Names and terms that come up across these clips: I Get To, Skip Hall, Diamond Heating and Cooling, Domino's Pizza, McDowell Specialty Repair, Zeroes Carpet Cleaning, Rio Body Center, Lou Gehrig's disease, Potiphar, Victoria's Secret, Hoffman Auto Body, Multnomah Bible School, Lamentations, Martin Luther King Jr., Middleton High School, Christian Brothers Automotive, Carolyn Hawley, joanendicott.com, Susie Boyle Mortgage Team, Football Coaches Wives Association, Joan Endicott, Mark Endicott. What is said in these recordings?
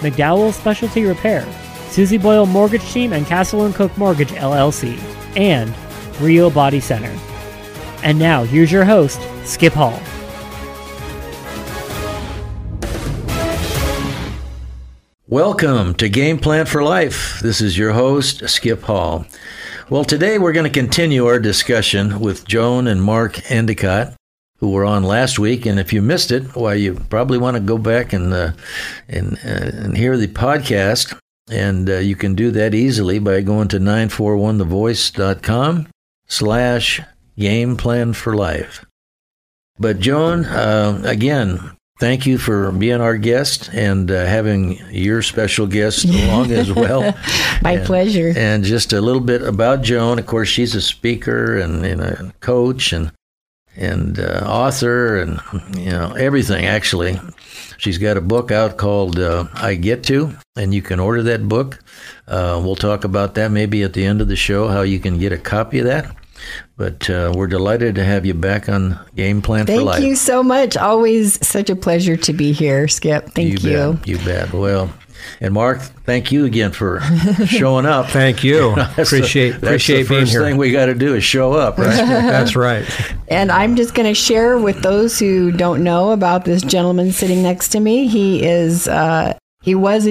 McDowell Specialty Repair, Susie Boyle Mortgage Team and Castle & Cook Mortgage LLC, and Rio Body Center. And now, here's your host, Skip Hall. Welcome to Game Plan for Life. This is your host, Skip Hall. Well, today we're going to continue our discussion with Joan and Mark Endicott, who were on last week, and if you missed it, well, you probably want to go back and hear the podcast, and you can do that easily by going to 941thevoice.com/gameplanforlife. But Joan, again, thank you for being our guest and having your special guest along as well. My pleasure. And just a little bit about Joan. Of course, she's a speaker and a coach and author and, you know, everything, actually. She's got a book out called I Get To, and you can order that book. We'll talk about that maybe at the end of the show, how you can get a copy of that. But we're delighted to have you back on Game Plan for Life. Thank you so much. Always such a pleasure to be here, Skip. Thank you. You bet. Well, and Mark, thank you again for showing up. Thank you. Appreciate being here. That's the first thing we got to do is show up, right? That's right. And I'm just going to share with those who don't know about this gentleman sitting next to me. He was a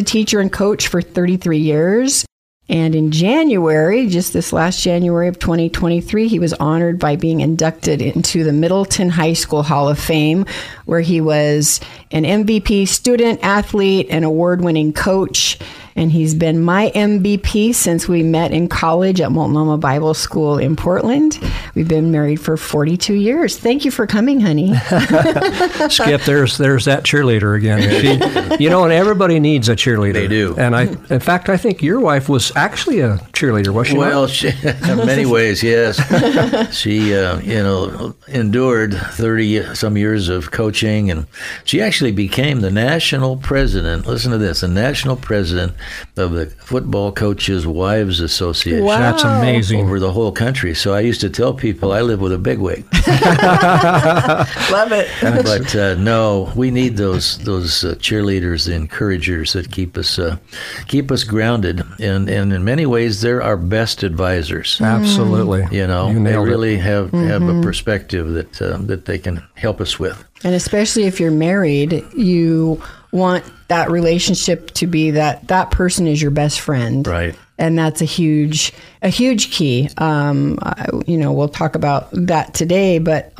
teacher and coach for 33 years. And in January, just this last January of 2023, he was honored by being inducted into the Middleton High School Hall of Fame, where he was an MVP student, athlete, and award-winning coach. And he's been my MVP since we met in college at Multnomah Bible School in Portland. We've been married for 42 years. Thank you for coming, honey. Skip, there's that cheerleader again. She, you know, and everybody needs a cheerleader. They do. And in fact, I think your wife was actually a cheerleader, was she? Well, she, in many ways, yes. She, endured 30-some years of coaching, and she actually became the national president. Listen to this, the national president of the Football Coaches Wives Association. Wow. That's amazing. Over the whole country. So I used to tell people I live with a bigwig. Love it. But no, we need those cheerleaders, the encouragers that keep us grounded. And in many ways, they're our best advisors. Absolutely. You know, they really have a perspective that they can help us with. And especially if you're married, you want that relationship to be that person is your best friend. Right. And that's a huge key. We'll talk about that today, but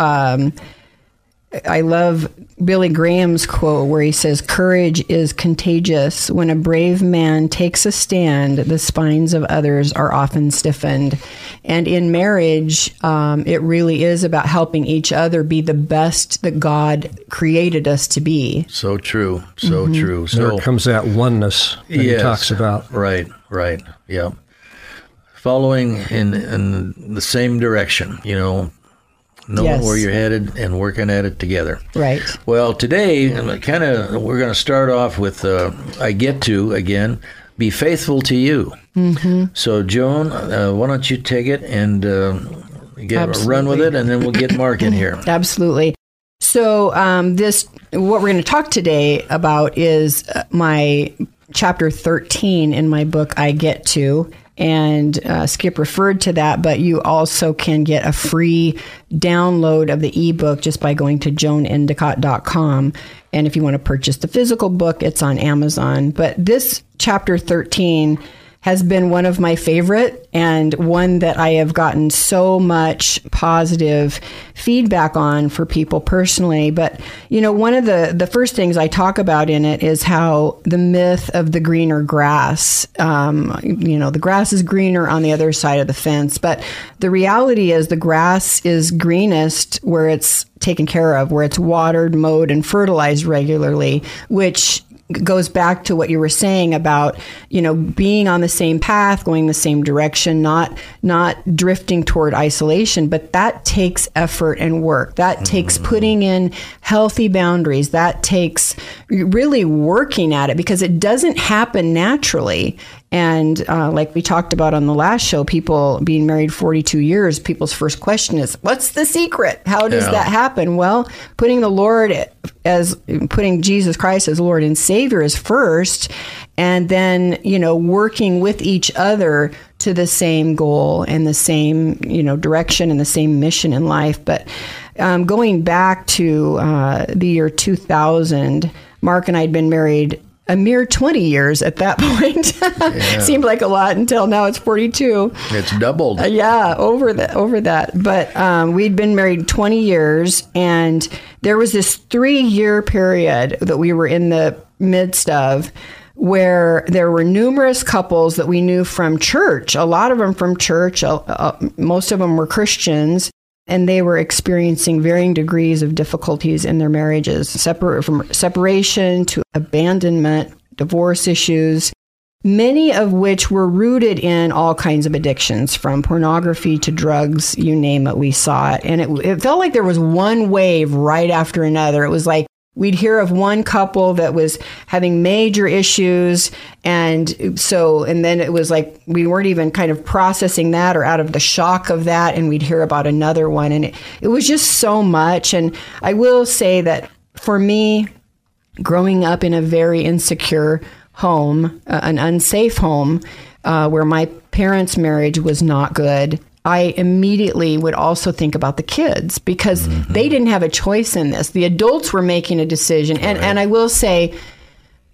I love Billy Graham's quote where he says, "Courage is contagious. When a brave man takes a stand, the spines of others are often stiffened." And in marriage, it really is about helping each other be the best that God created us to be. So true. So true. So there comes that oneness that he talks about. Right, right. Yeah. Following in the same direction, you know. Knowing where you're headed and working at it together. Right. Well, today, we're going to start off with I Get To, again, be faithful to you. Mm-hmm. So, Joan, why don't you take it and run with it, and then we'll get Mark in here. Absolutely. So, what we're going to talk today about is my chapter 13 in my book, I Get To. And Skip referred to that, but you also can get a free download of the ebook just by going to joanendicott.com. And if you want to purchase the physical book, it's on Amazon. But this chapter 13 has been one of my favorite and one that I have gotten so much positive feedback on for people personally. But, you know, one of the first things I talk about in it is how the myth of the greener grass, the grass is greener on the other side of the fence. But the reality is the grass is greenest where it's taken care of, where it's watered, mowed, and fertilized regularly, which goes back to what you were saying about, you know, being on the same path, going the same direction, not drifting toward isolation. But that takes effort and work. That takes putting in healthy boundaries. That takes really working at it, because it doesn't happen naturally. And like we talked about on the last show, people being married 42 years, people's first question is, what's the secret? How does that happen? Well, putting Jesus Christ as Lord and Savior is first, and then, you know, working with each other to the same goal and the same, you know, direction and the same mission in life. But going back to the year 2000, Mark and I had been married a mere 20 years at that point. Yeah. Seemed like a lot until now it's 42. It's doubled. Over that. But we'd been married 20 years, and there was this 3-year period that we were in the midst of where there were numerous couples that we knew from church, a lot of them from church, most of them were Christians, and they were experiencing varying degrees of difficulties in their marriages, from separation to abandonment, divorce issues, many of which were rooted in all kinds of addictions, from pornography to drugs, you name it, we saw it. And it felt like there was one wave right after another. It was like we'd hear of one couple that was having major issues, and then it was like we weren't even kind of processing that or out of the shock of that, and we'd hear about another one, and it was just so much. And I will say that for me, growing up in a very insecure home, an unsafe home, where my parents' marriage was not good, I immediately would also think about the kids, because they didn't have a choice in this. The adults were making a decision. And I will say,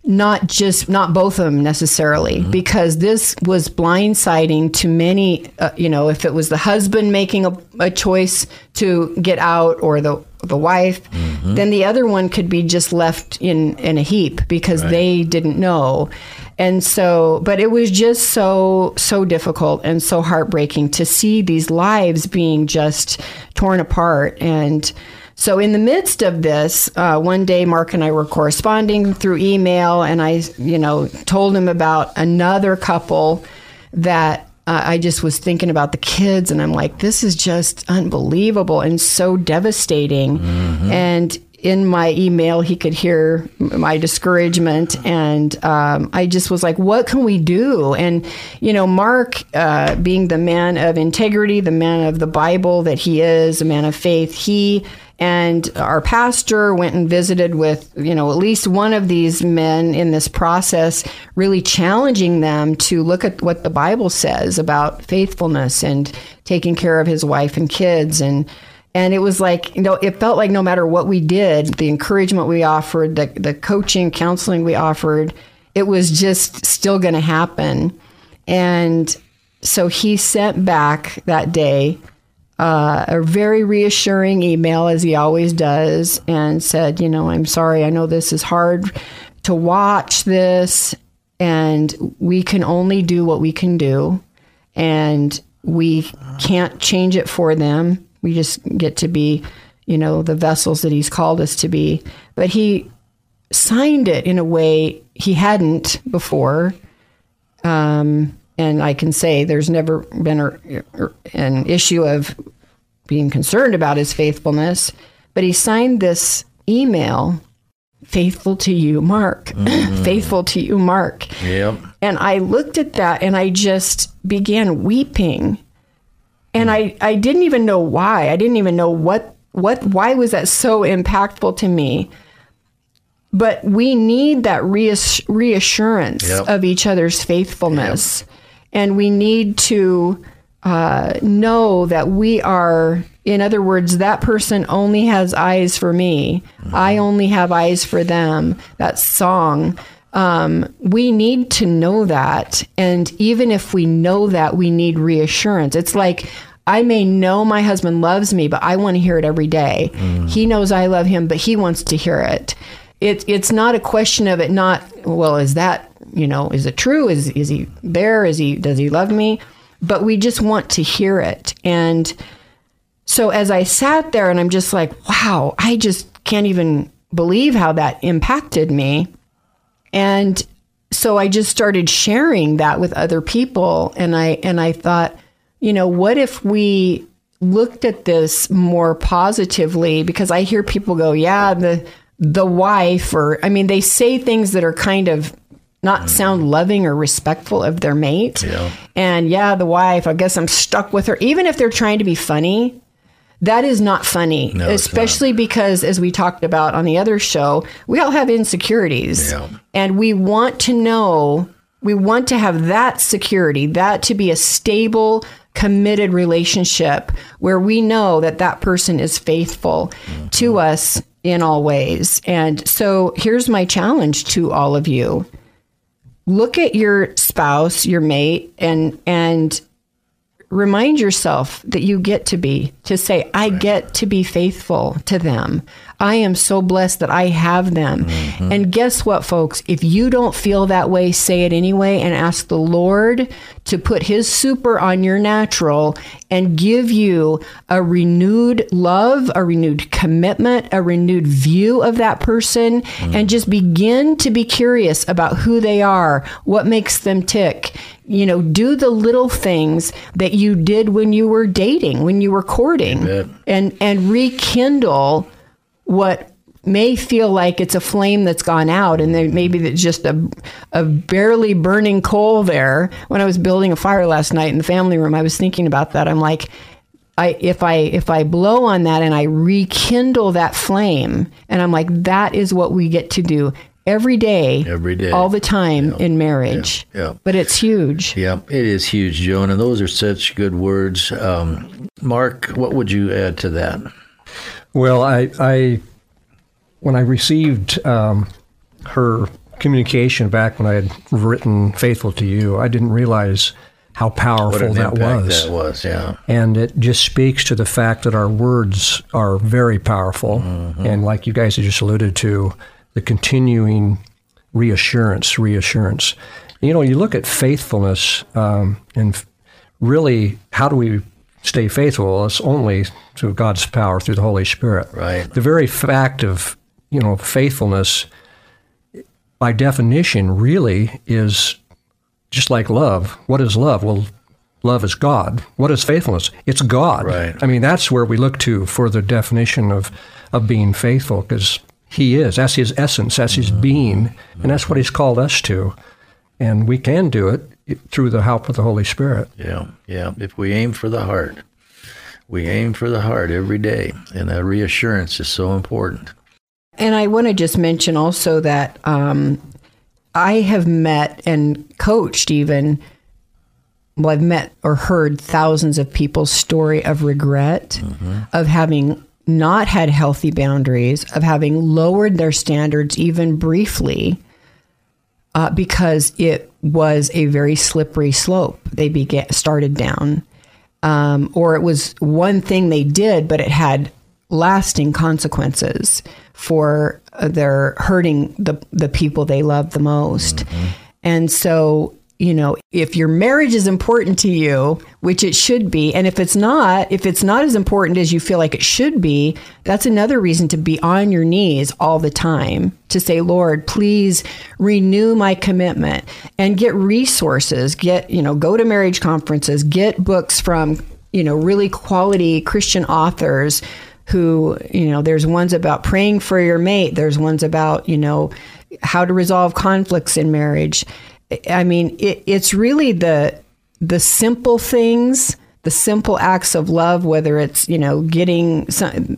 not both of them necessarily, because this was blindsiding to many, you know, if it was the husband making a choice to get out, or the wife, then the other one could be just left in a heap, because they didn't know. And so, but it was just so difficult and so heartbreaking to see these lives being just torn apart. And so in the midst of this, one day Mark and I were corresponding through email, and I, you know, told him about another couple that I just was thinking about the kids, and I'm like, this is just unbelievable and so devastating. And in my email, he could hear my discouragement, and I just was like, what can we do? And, you know, Mark, being the man of integrity, the man of the Bible that he is, a man of faith, he and our pastor went and visited with, you know, at least one of these men in this process, really challenging them to look at what the Bible says about faithfulness and taking care of his wife and kids. And it was like, you know, it felt like no matter what we did, the encouragement we offered, the coaching, counseling we offered, it was just still going to happen. And so he sent back that day a very reassuring email, as he always does, and said, you know, I'm sorry, I know this is hard to watch this, and we can only do what we can do, and we can't change it for them. We just get to be, you know, the vessels that he's called us to be. But he signed it in a way he hadn't before. And I can say there's never been an issue of being concerned about his faithfulness, but he signed this email, "Faithful to you, Mark." Faithful to you, Mark. Yep. And I looked at that, and I just began weeping. And I didn't even know why. I didn't even know why was that so impactful to me. But we need that reassurance of each other's faithfulness. Yep. And we need to know that we are, in other words, that person only has eyes for me. I only have eyes for them. That song. We need to know that. And even if we know that, we need reassurance. It's like, I may know my husband loves me, but I want to hear it every day. He knows I love him, but he wants to hear it. It's not a question of it not, well, is that, you know, is it true? Is he there? Does he love me? But we just want to hear it. And so as I sat there, and I'm just like, wow, I just can't even believe how that impacted me. And so I just started sharing that with other people. And I thought, you know, what if we looked at this more positively? Because I hear people go, yeah, the wife, or, I mean, they say things that are kind of not sound loving or respectful of their mate. Yeah. And yeah, the wife, I guess I'm stuck with her. Even if they're trying to be funny, that is not funny, no, especially not. Because, as we talked about on the other show, we all have insecurities, yeah. and we want to know, we want to have that security, that to be a stable, committed relationship where we know that that person is faithful mm-hmm. to us in all ways. And so here's my challenge to all of you. Look at your spouse, your mate, and remind yourself that you get to be, to say, I get to be faithful to them. I am so blessed that I have them. Mm-hmm. And guess what, folks? If you don't feel that way, say it anyway and ask the Lord to put his super on your natural and give you a renewed love, a renewed commitment, a renewed view of that person, mm-hmm. and just begin to be curious about who they are, what makes them tick. You know, do the little things that you did when you were dating, when you were courting, and rekindle what may feel like it's a flame that's gone out, and then maybe it's just a barely burning coal there. When I was building a fire last night in the family room, I was thinking about that. I'm like, if I blow on that and I rekindle that flame, and I'm like, that is what we get to do every day, all the time yeah. in marriage. Yeah. Yeah. But it's huge. Yeah, it is huge, Joan. And those are such good words. Mark, what would you add to that? Well, I when I received her communication back when I had written Faithful to You, I didn't realize how powerful that was. That was, yeah. And it just speaks to the fact that our words are very powerful. Mm-hmm. And like you guys have just alluded to, the continuing reassurance. You know, you look at faithfulness, and really, how do we stay faithful? It's only through God's power, through the Holy Spirit. Right. The very fact of, you know, faithfulness, by definition, really is just like love. What is love? Well, love is God. What is faithfulness? It's God. Right. I mean, that's where we look to for the definition of being faithful, because He is. That's His essence. That's His being. And that's what He's called us to. And we can do it through the help of the Holy Spirit. Yeah, yeah. If we aim for the heart, every day. And that reassurance is so important. And I want to just mention also that I have met and coached even, well, I've met or heard thousands of people's story of regret, mm-hmm. of having not had healthy boundaries, of having lowered their standards even briefly, because it was a very slippery slope they started down. Or it was one thing they did, but it had lasting consequences for their hurting the people they love the most. Mm-hmm. And so, you know, if your marriage is important to you, which it should be, and if it's not as important as you feel like it should be, that's another reason to be on your knees all the time, to say, Lord, please renew my commitment, and get resources, go to marriage conferences, get books from, you know, really quality Christian authors who, you know, there's ones about praying for your mate. There's ones about, you know, how to resolve conflicts in marriage. I mean, it's really the simple things, the simple acts of love, whether it's, you know, getting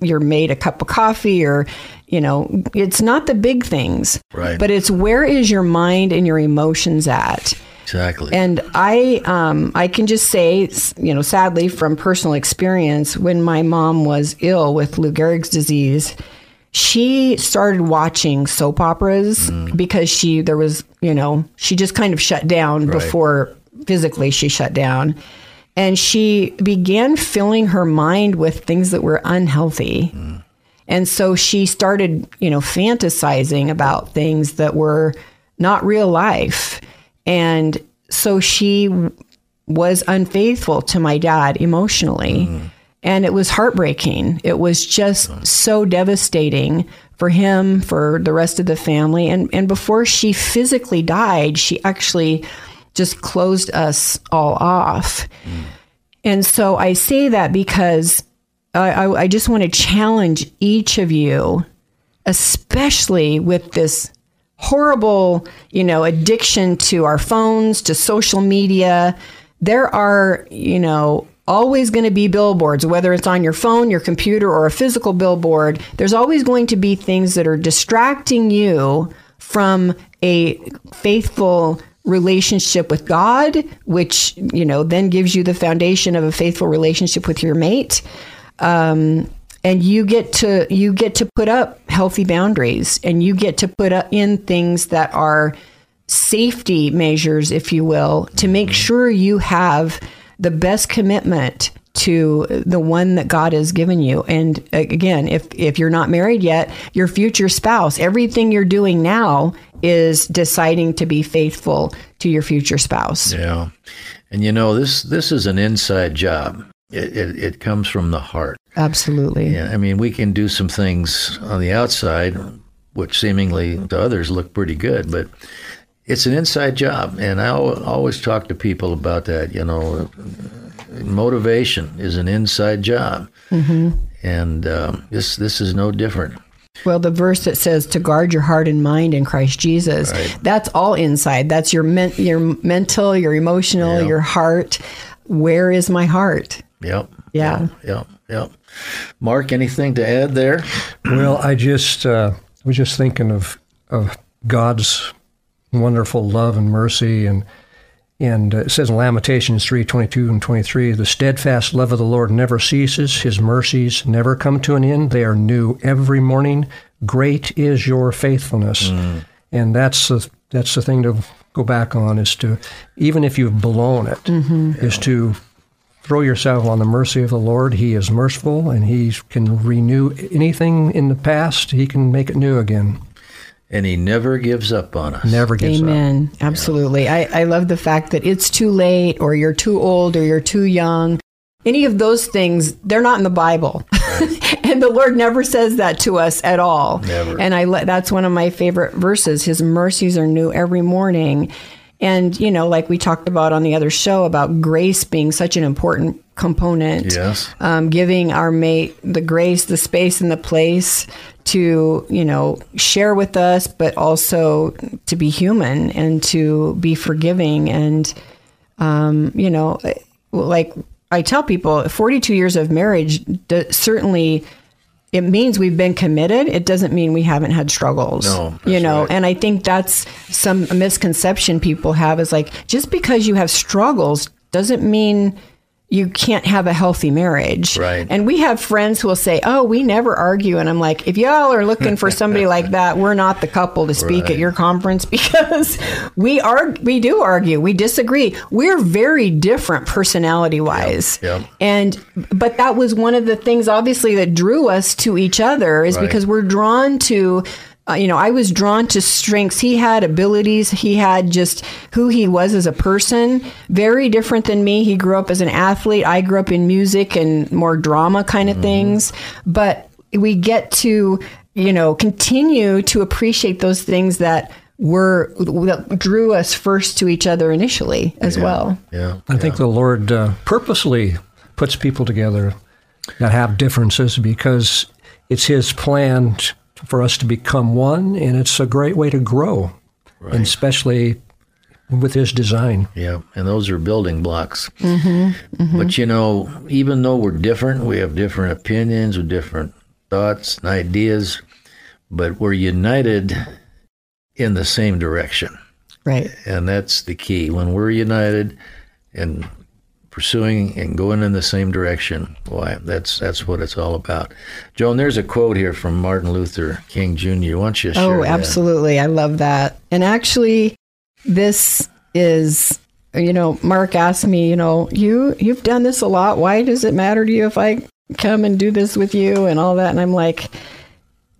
your mate a cup of coffee, or, you know, it's not the big things, right? But it's, where is your mind and your emotions at? Exactly. And I can just say, you know, sadly from personal experience, when my mom was ill with Lou Gehrig's disease, she started watching soap operas because she just kind of shut down before physically she shut down. And she began filling her mind with things that were unhealthy. Mm. And so she started, you know, fantasizing about things that were not real life. And so she was unfaithful to my dad emotionally. Mm. And it was heartbreaking. It was just so devastating for him, for the rest of the family. And before she physically died, she actually just closed us all off. Mm. And so I say that because I just want to challenge each of you, especially with this horrible, addiction to our phones, to social media. There are, always going to be billboards, whether it's on your phone, your computer, or a physical billboard. There's always going to be things that are distracting you from a faithful relationship with God, which, then gives you the foundation of a faithful relationship with your mate. And you get to put up healthy boundaries, and you get to put up in things that are safety measures, if you will, to make sure you have the best commitment to the one that God has given you. And again, if you're not married yet, your future spouse, everything you're doing now is deciding to be faithful to your future spouse. Yeah. And this is an inside job. It comes from the heart. Absolutely. Yeah, we can do some things on the outside, which seemingly to others look pretty good, but it's an inside job. And I always talk to people about that. Motivation is an inside job. Mm-hmm. And this is no different. Well, the verse that says to guard your heart and mind in Christ Jesus, right. That's all inside. That's your mental, your emotional, your heart. Where is my heart? Yep. Yeah. Yep. Yep. Mark, anything to add there? Well, I just was just thinking of God's wonderful love and mercy, and it says in Lamentations 3:22 and 23, the steadfast love of the Lord never ceases; His mercies never come to an end; they are new every morning. Great is your faithfulness, and that's the thing to go back on, is to, even if you've blown it, is to throw yourself on the mercy of the Lord. He is merciful, and He can renew anything in the past. He can make it new again. And He never gives up on us. Never gives up. Amen. Absolutely. Yeah. I love the fact that it's too late, or you're too old, or you're too young. Any of those things, they're not in the Bible. Right. And the Lord never says that to us at all. Never. And that's one of my favorite verses. His mercies are new every morning. And, like we talked about on the other show about grace being such an important component. Yes. Giving our mate the grace, the space, and the place to, share with us, but also to be human and to be forgiving. And, like I tell people, 42 years of marriage, certainly it means we've been committed. It doesn't mean we haven't had struggles. No, right. And I think that's some misconception people have, is like, just because you have struggles doesn't mean you can't have a healthy marriage. Right. And we have friends who will say, oh, we never argue. And I'm like, if y'all are looking for somebody like that, we're not the couple to speak at your conference, because we do argue. We disagree. We're very different personality wise. Yep. But that was one of the things, obviously, that drew us to each other, is because we're drawn to, I was drawn to strengths. He had abilities. He had just who he was as a person. Very different than me. He grew up as an athlete. I grew up in music and more drama kind of things. But we get to, continue to appreciate those things that drew us first to each other initially as well. Yeah, I think the Lord purposely puts people together that have differences, because it's His plan for us to become one, and it's a great way to grow, and especially with His design. Yeah, and those are building blocks. Mm-hmm, mm-hmm. But, even though we're different, we have different opinions, with different thoughts and ideas, but we're united in the same direction. Right. And that's the key. When we're united and pursuing and going in the same direction. Why? That's what it's all about. Joan, there's a quote here from Martin Luther King Jr. Why don't you share that? Oh, absolutely. I love that. And actually, this is, Mark asked me, you've done this a lot. Why does it matter to you if I come and do this with you and all that? And I'm like,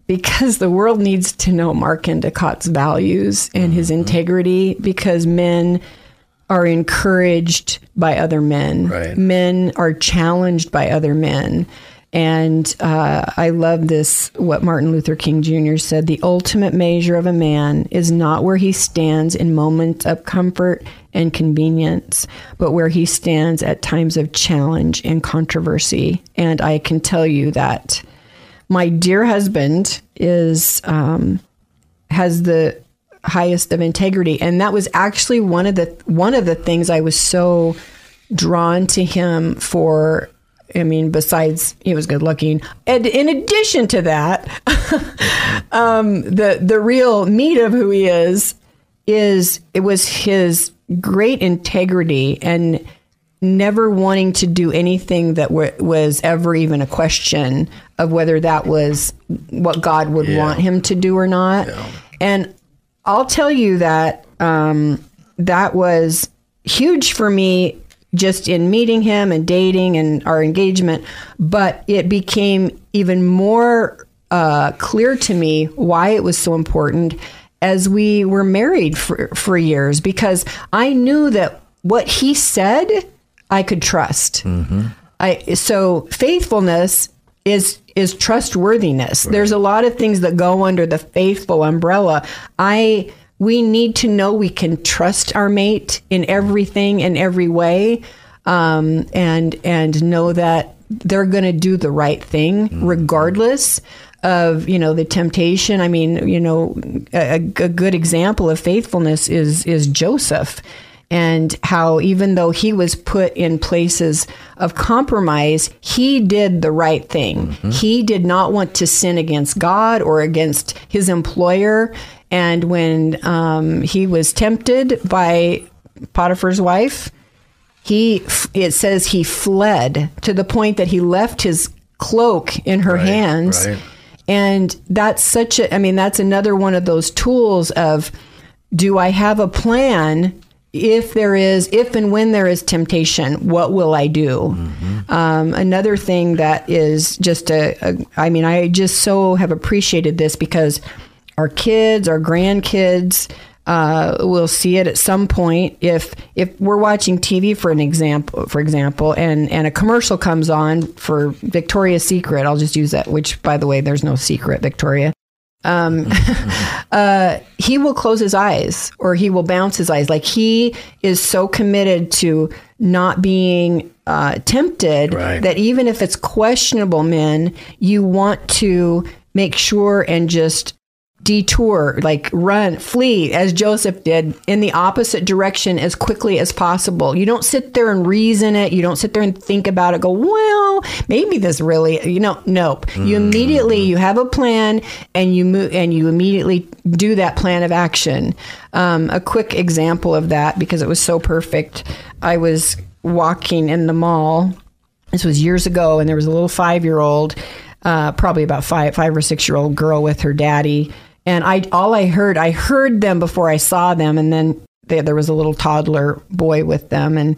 because the world needs to know Mark Endicott's values and his integrity, because men are encouraged by other men. Right. Men are challenged by other men. And I love this, what Martin Luther King Jr. said, the ultimate measure of a man is not where he stands in moments of comfort and convenience, but where he stands at times of challenge and controversy. And I can tell you that my dear husband is has the highest of integrity, and that was actually one of the things I was so drawn to him for. I mean, besides he was good looking, and in addition to that, the real meat of who he is it was his great integrity and never wanting to do anything that was ever even a question of whether that was what God would want him to do or not. Yeah. And I'll tell you that that was huge for me just in meeting him and dating and our engagement, but it became even more clear to me why it was so important as we were married for years, because I knew that what he said I could trust. Mm-hmm. So faithfulness is trustworthiness. Right. There's a lot of things that go under the faithful umbrella. We need to know we can trust our mate in everything and every way, and know that they're going to do the right thing regardless of, the temptation. I mean, a good example of faithfulness is Joseph. And how even though he was put in places of compromise, he did the right thing. Mm-hmm. He did not want to sin against God or against his employer. And when he was tempted by Potiphar's wife, it says he fled to the point that he left his cloak in her hands. Right. And that's that's another one of those tools of, do I have a plan? If and when there is temptation, what will I do? Mm-hmm. Another thing that is just I just so have appreciated this, because our kids, our grandkids, will see it at some point. If we're watching TV, for example, and a commercial comes on for Victoria's Secret, I'll just use that, which, by the way, there's no secret, Victoria. He will close his eyes, or he will bounce his eyes. Like, he is so committed to not being tempted that even if it's questionable, men, you want to make sure and just detour, like run, flee, as Joseph did, in the opposite direction as quickly as possible. You don't sit there and reason it. You don't sit there and think about it, go, well, maybe this really, nope. Mm-hmm. You have a plan, and you move, and you immediately do that plan of action. A quick example of that, because it was so perfect. I was walking in the mall. This was years ago, and there was a little 5-year-old, probably about five or 6-year-old girl with her daddy. And I heard them before I saw them, and then there was a little toddler boy with them, and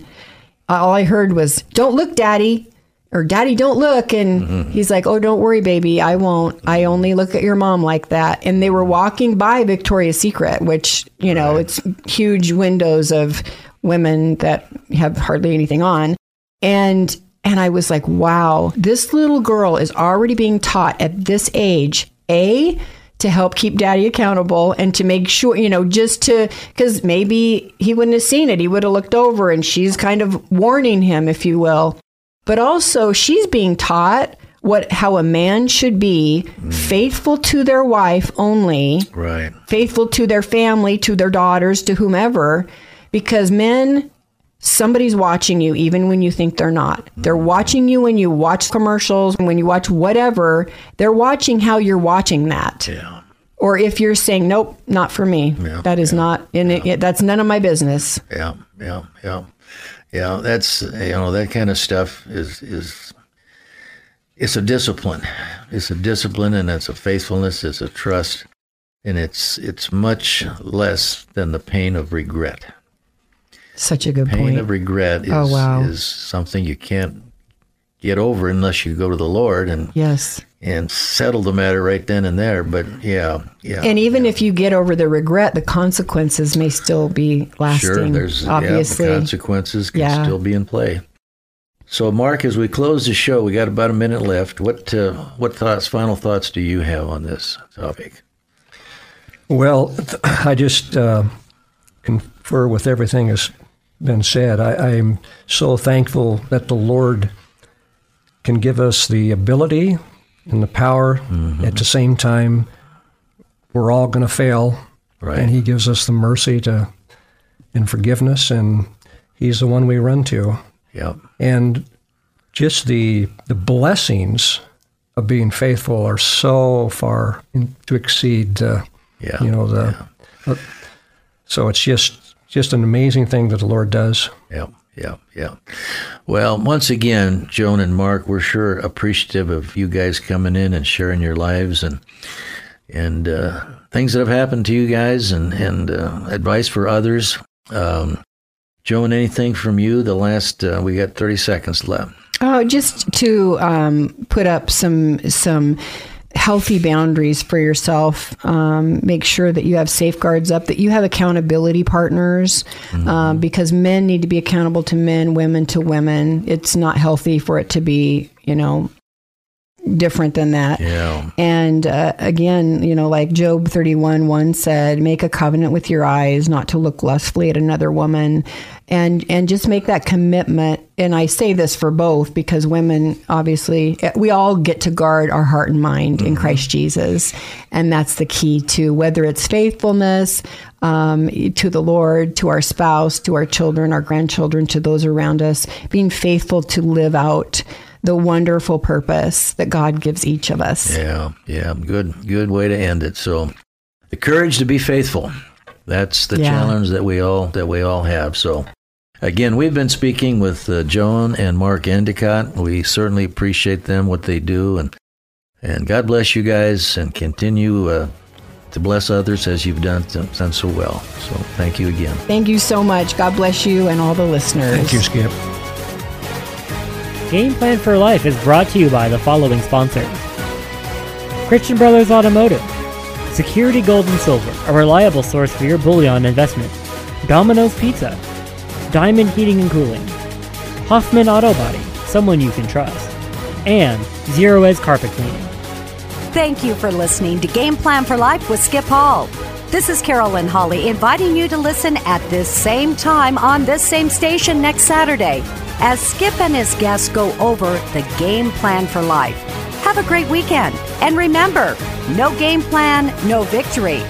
all I heard was, "Don't look, Daddy," or "Daddy, don't look." And he's like, "Oh, don't worry, baby, I won't. I only look at your mom like that." And they were walking by Victoria's Secret, which it's huge windows of women that have hardly anything on, and I was like, "Wow, this little girl is already being taught at this age, to help keep daddy accountable, and to make sure, because maybe he wouldn't have seen it. He would have looked over, and she's kind of warning him, if you will. But also, she's being taught how a man should be, faithful to their wife only, faithful to their family, to their daughters, to whomever, because men, somebody's watching you even when you think they're not. They're watching you when you watch commercials, when you watch whatever. They're watching how you're watching that. Yeah. Or if you're saying, nope, not for me. Yeah, that is not in it. That's none of my business. Yeah. That's, that kind of stuff is it's a discipline. It's a discipline, and it's a faithfulness. It's a trust. And it's much less than the pain of regret. Such a good point. Pain of regret is something you can't get over unless you go to the Lord and settle the matter right then and there. But and even if you get over the regret, the consequences may still be lasting. Sure, there's obviously the consequences can still be in play. So, Mark, as we close the show, we got about a minute left. What thoughts, final thoughts, do you have on this topic? Well, I just confer with everything that's been said. I'm so thankful that the Lord can give us the ability and the power. Mm-hmm. At the same time, we're all going to fail, right? And He gives us the mercy to and forgiveness, and He's the one we run to. Yep. And just the blessings of being faithful are so far to exceed, So it's just an amazing thing that the Lord does. Yeah. Well, once again, Joan and Mark, we're sure appreciative of you guys coming in and sharing your lives and things that have happened to you guys and advice for others. Joan, anything from you? The last, we got 30 seconds left. Oh, just to put up some healthy boundaries for yourself. Make sure that you have safeguards up, that you have accountability partners, because men need to be accountable to men, women to women. It's not healthy for it to be, different than that. Yeah. And again, like Job 31:1 said, make a covenant with your eyes not to look lustfully at another woman, and just make that commitment. And I say this for both, because women, obviously, we all get to guard our heart and mind in Christ Jesus. And that's the key to whether it's faithfulness to the Lord, to our spouse, to our children, our grandchildren, to those around us, being faithful to live out the wonderful purpose that God gives each of us. Yeah. Good way to end it. So the courage to be faithful. That's the challenge that we all have. So again, we've been speaking with Joan and Mark Endicott. We certainly appreciate them, what they do. And God bless you guys, and continue to bless others as you've done so well. So thank you again. Thank you so much. God bless you and all the listeners. Thank you, Skip. Game Plan for Life is brought to you by the following sponsors: Christian Brothers Automotive, Security Gold and Silver, a reliable source for your bullion investment, Domino's Pizza, Diamond Heating and Cooling, Hoffman Auto Body, someone you can trust, and Zeroes Carpet Cleaning. Thank you for listening to Game Plan for Life with Skip Hall. This is Carolyn Hawley inviting you to listen at this same time on this same station next Saturday as Skip and his guests go over the game plan for life. Have a great weekend. And remember, no game plan, no victory.